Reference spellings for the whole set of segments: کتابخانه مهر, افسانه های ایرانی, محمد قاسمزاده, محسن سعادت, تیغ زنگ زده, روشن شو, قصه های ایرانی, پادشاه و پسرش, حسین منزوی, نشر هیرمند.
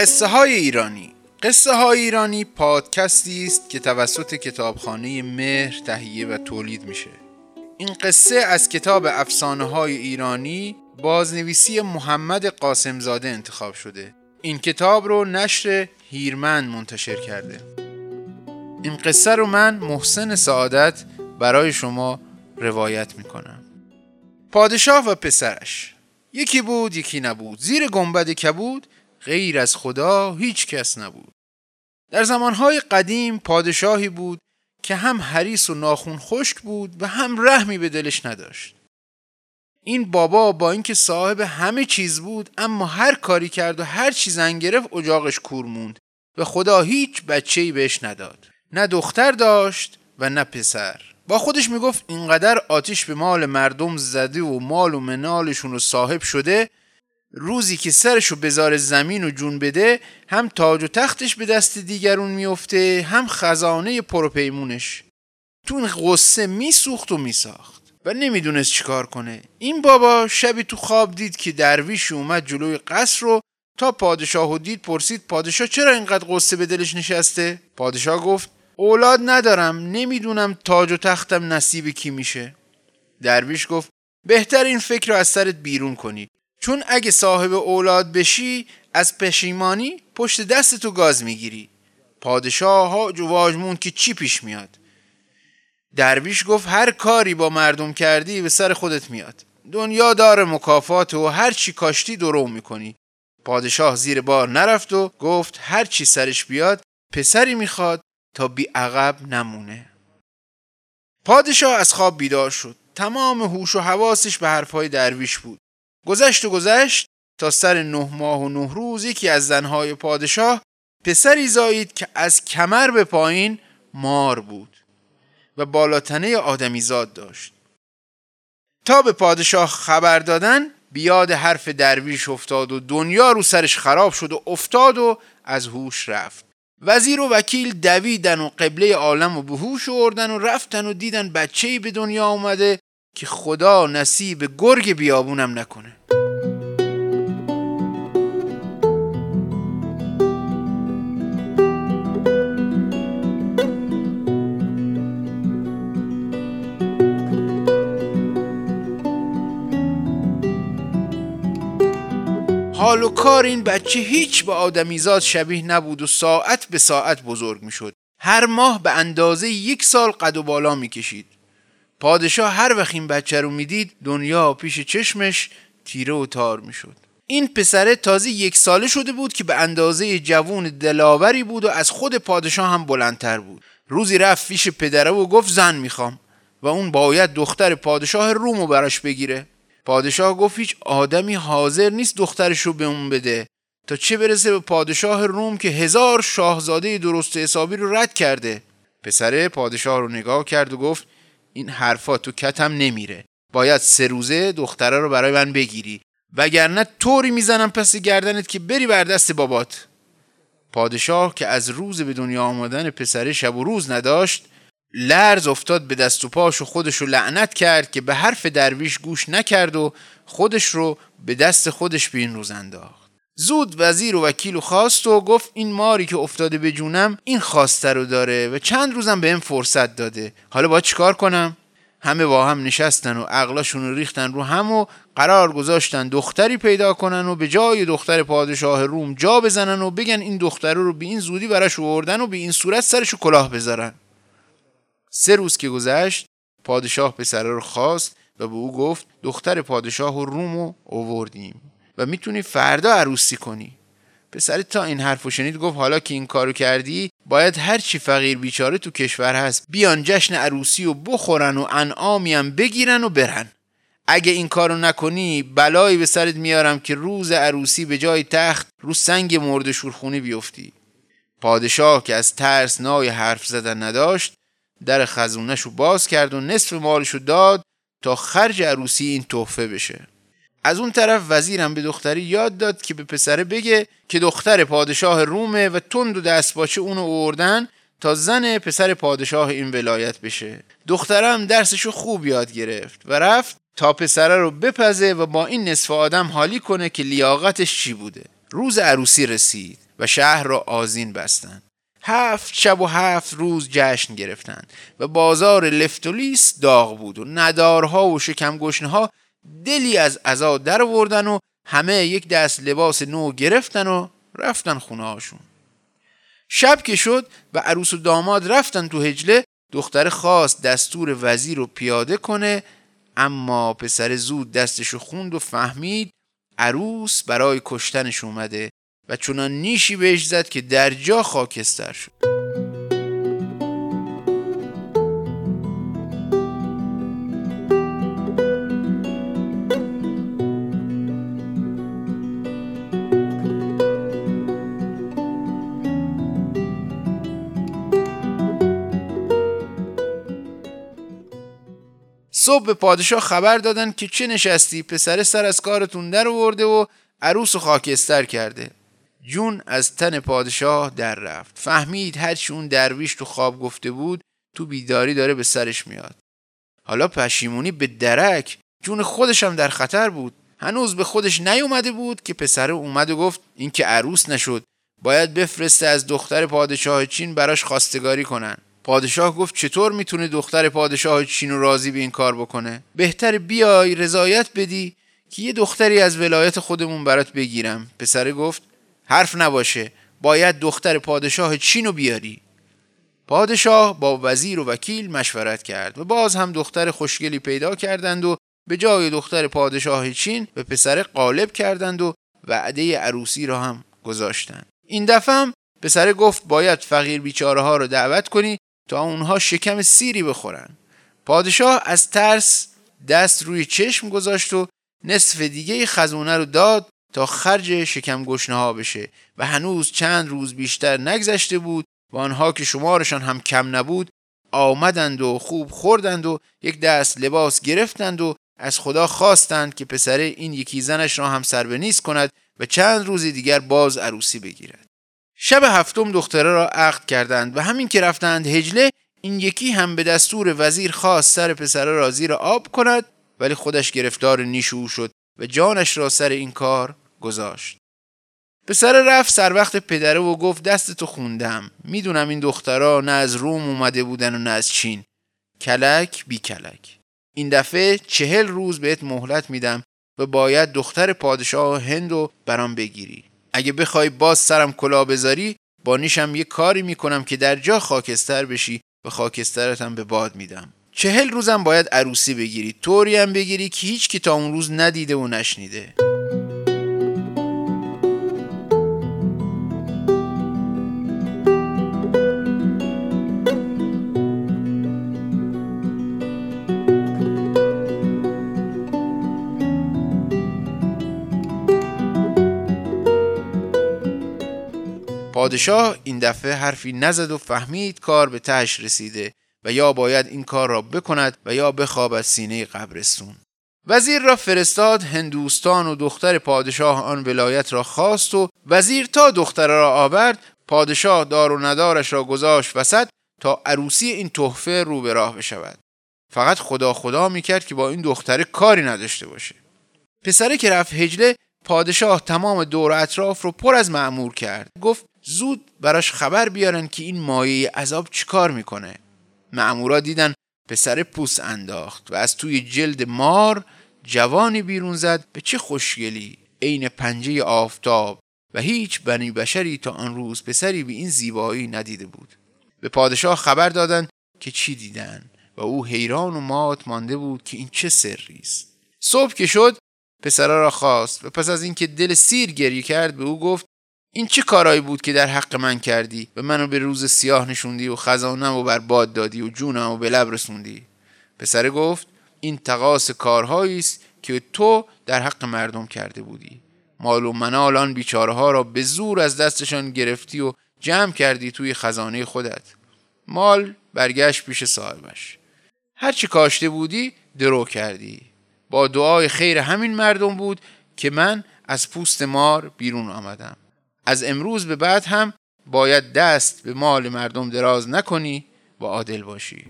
قصه های ایرانی. قصه های ایرانی پادکستی است که توسط کتابخانه مهر تهیه و تولید میشه. این قصه از کتاب افسانه های ایرانی بازنویسی محمد قاسمزاده انتخاب شده. این کتاب رو نشر هیرمند منتشر کرده. این قصه رو من محسن سعادت برای شما روایت میکنم. پادشاه و پسرش. یکی بود یکی نبود، زیر گنبد کبود غیر از خدا هیچ کس نبود. در زمانهای قدیم پادشاهی بود که هم حریص و ناخون خشک بود و هم رحمی به دلش نداشت. این بابا با اینکه صاحب همه چیز بود اما هر کاری کرد و هر چیز انگرفت اجاقش کور موند و خدا هیچ بچه‌ای بهش نداد. نه دختر داشت و نه پسر. با خودش میگفت اینقدر آتش به مال مردم زده و مال و منالشون رو صاحب شده، روزی که سرشو بذاره زمین و جون بده هم تاج و تختش به دست دیگرون میفته هم خزانه پروپیمونش. تو این غصه میسوخت و میساخت و نمیدونست چیکار کنه. این بابا شبی تو خواب دید که درویش اومد جلوی قصر رو تا پادشاهو دید، پرسید پادشاه چرا اینقدر غصه به دلش نشسته؟ پادشاه گفت اولاد ندارم، نمیدونم تاج و تختم نصیب کی میشه. درویش گفت بهتر این فکر رو از سرت بیرون کنی، چون اگه صاحب اولاد بشی از پشیمانی پشت دست تو گاز میگیری. پادشاه هاج و واج موند که چی پیش میاد. درویش گفت هر کاری با مردم کردی به سر خودت میاد، دنیا داره مکافات و هر چی کاشتی درو میکنی. پادشاه زیر بار نرفت و گفت هر چی سرش بیاد پسری میخواد تا بی عقب نمونه. پادشاه از خواب بیدار شد، تمام هوش و حواسش به حرفهای درویش بود. گذشت تا سر 9 ماه و 9 روز یکی از زنهای پادشاه پسری زایید که از کمر به پایین مار بود و بالاتنه آدمیزاد داشت. تا به پادشاه خبر دادن بیاد حرف درویش افتاد و دنیا رو سرش خراب شد و افتاد و از هوش رفت. وزیر و وکیل دویدن و قبله عالم و به هوش آوردن و رفتن و دیدن بچه‌ای به دنیا اومده که خدا نصیب گرگ بیابونم نکنه. حال و کار این بچه هیچ به آدمیزاد شبیه نبود و ساعت به ساعت بزرگ می شد. هر ماه به اندازه 1 سال قد و بالا می کشید. پادشاه هر وقت این بچه رو می دید دنیا پیش چشمش تیره و تار می شد. این پسره تازه 1 ساله شده بود که به اندازه جوون دلاوری بود و از خود پادشاه هم بلندتر بود. روزی رفت پیش پدره و گفت زن می خوام و اون باید دختر پادشاه رومو براش بگیره. پادشاه گفت هیچ آدمی حاضر نیست دخترش رو به اون بده، تا چه برسه به پادشاه روم که 1000 شاهزاده درست حسابی رو رد کرده. پسره پادشاه رو نگاه کرد و گفت این حرفا تو کتم نمیره، باید 3 روزه دختره رو برای من بگیری وگرنه طوری میزنم پس گردنت که بری بر دست بابات. پادشاه که از روز به دنیا آمدن پسره شب و روز نداشت، لرز افتاد به دست و پاش و خودش رو لعنت کرد که به حرف درویش گوش نکرد و خودش رو به دست خودش به این روز انداخت. زود وزیر و وکیل خواست و گفت این ماری که افتاده به جونم این خواسته رو داره و چند روزم به این فرصت داده، حالا باید چیکار کنم؟ همه با هم نشستن و عقلاشون رو ریختن رو هم و قرار گذاشتن دختری پیدا کنن و به جای دختر پادشاه روم جا بزنن و بگن این دختر رو به این زودی براش آوردن و به این صورت سرش کلاه بذارن. 3 روز که گذشت پادشاه پسره رو خواست و به او گفت دختر پادشاه و رومو آوردیم و میتونی فردا عروسی کنی. پسره تا این حرفو شنید گفت حالا که این کارو کردی باید هر چی فقیر بیچاره تو کشور هست بیان جشن عروسی و بخورن و انعامی هم بگیرن و برن. اگه این کارو نکنی بلایی به سرت میارم که روز عروسی به جای تخت رو سنگ مرده شورخونی بیفتی. پادشاه که از ترس نای حرف زدن نداشت در خزونش رو باز کرد و نصف مالش رو داد تا خرج عروسی این تحفه بشه. از اون طرف وزیرم به دختری یاد داد که به پسره بگه که دختر پادشاه رومه و تند و دستپاچه اونو آوردن تا زن پسر پادشاه این ولایت بشه. دخترم درسشو خوب یاد گرفت و رفت تا پسره رو بپزه و با این نصف آدم حالی کنه که لیاقتش چی بوده. روز عروسی رسید و شهر را آذین بستند. 7 شب و 7 روز جشن گرفتند و بازار لفتولیس داغ بود و ندارها و شکم گشنها دلی از عزا در آوردن و همه یک دست لباس نو گرفتن و رفتن خونه‌هاشون. شب که شد و عروس و داماد رفتن تو حجله، دختر خواست دستور وزیر رو پیاده کنه، اما پسر زود دستشو خوند و فهمید عروس برای کشتنش اومده و چنان نیشی بهش زد که در جا خاکستر شد. صبح به پادشاه خبر دادن که چه نشستی، پسر سر از کارتون در آورده و عروس و خاکستر کرده. جون از تن پادشاه در رفت. فهمید هرچی اون درویش تو خواب گفته بود تو بیداری داره به سرش میاد. حالا پشیمونی به درک، جون خودش هم در خطر بود. هنوز به خودش نیومده بود که پسر اومد و گفت این که عروس نشد، باید بفرسته از دختر پادشاه چین براش خواستگاری کنن. پادشاه گفت چطور میتونه دختر پادشاه چین رو راضی به این کار بکنه؟ بهتر بیای رضایت بدی که یه دختری از ولایت خودمون برات بگیرم. پسر گفت حرف نباشه، باید دختر پادشاه چین رو بیاری. پادشاه با وزیر و وکیل مشورت کرد و باز هم دختر خوشگلی پیدا کردند و به جای دختر پادشاه چین به پسر غالب کردند و وعده عروسی را هم گذاشتند. این دفعه هم پسر گفت باید فقیر بیچاره ها رو دعوت کنی تا اونها شکم سیری بخورن. پادشاه از ترس دست روی چشم گذاشت و نصف دیگه خزونه رو داد تا خرج شکم گشنه ها بشه و هنوز چند روز بیشتر نگذشته بود و آنها که شمارشان هم کم نبود آمدند و خوب خوردند و یک دست لباس گرفتند و از خدا خواستند که پسره این یکی زنش را هم سر به نیست کند و چند روز دیگر باز عروسی بگیرد. شب 7 دختره را عقد کردند و همین که رفتند حجله، این یکی هم به دستور وزیر خواست سر پسره را زیر آب کند، ولی خودش گرفتار نیش او شد و جانش را سر این کار گذاشت. پسره رفت سر وقت پدره و گفت دستتو خوندم، میدونم این دخترها نه از روم اومده بودن و نه از چین، کلک بی کلک. این دفعه 40 روز بهت مهلت میدم و باید دختر پادشاه هندو برام بگیری. اگه بخوای باز سرم کلا بذاری، با نیشم یه کاری میکنم که در جا خاکستر بشی و خاکسترتم به باد میدم. 40 روزم باید عروسی بگیری، طوری هم بگیری که هیچ کی تا اون روز ندیده و نشنیده. پادشاه این دفعه حرفی نزد و فهمید کار به تهش رسیده و یا باید این کار را بکند و یا بخوابد سینه قبرستون. وزیر را فرستاد هندوستان و دختر پادشاه آن ولایت را خواست و وزیر تا دختر را آورد، پادشاه دار و ندارش را گذاشت وسط تا عروسی این تحفه رو به راه بشود. فقط خدا میکرد که با این دختر کاری نداشته باشه. پسره که رفت حجله، پادشاه تمام دور اطراف رو پر از مأمور کرد. گفت زود براش خبر بیارن که این مایه عذاب چیکار میکنه. مأمورا دیدن پسر پوست انداخت و از توی جلد مار جوانی بیرون زد به چه خوشگلی، عین پنجه آفتاب، و هیچ بنی بشری تا آن روز پسری به این زیبایی ندیده بود. به پادشاه خبر دادن که چی دیدن و او حیران و مات مانده بود که این چه سریست. صبح که شد پسرا را خواست و پس از اینکه دل سیر گریه کرد به او گفت این چه کارایی بود که در حق من کردی و منو به روز سیاه نشوندی و خزانم و برباد دادی و جونم و به لب رسوندی؟ پسر گفت این تقاص کارهایی است که تو در حق مردم کرده بودی. مال و منال آن بیچاره ها را به زور از دستشان گرفتی و جمع کردی توی خزانه خودت. مال برگشت پیش صاحبش. هر چی کاشته بودی درو کردی. با دعای خیر همین مردم بود که من از پوست مار بیرون آمدم. از امروز به بعد هم باید دست به مال مردم دراز نکنی و عادل باشی.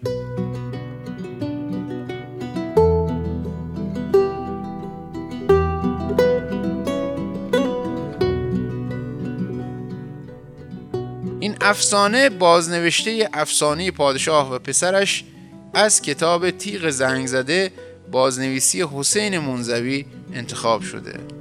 افسانه بازنوشته افسانه پادشاه و پسرش از کتاب تیغ زنگ زده بازنویسی حسین منزوی انتخاب شده.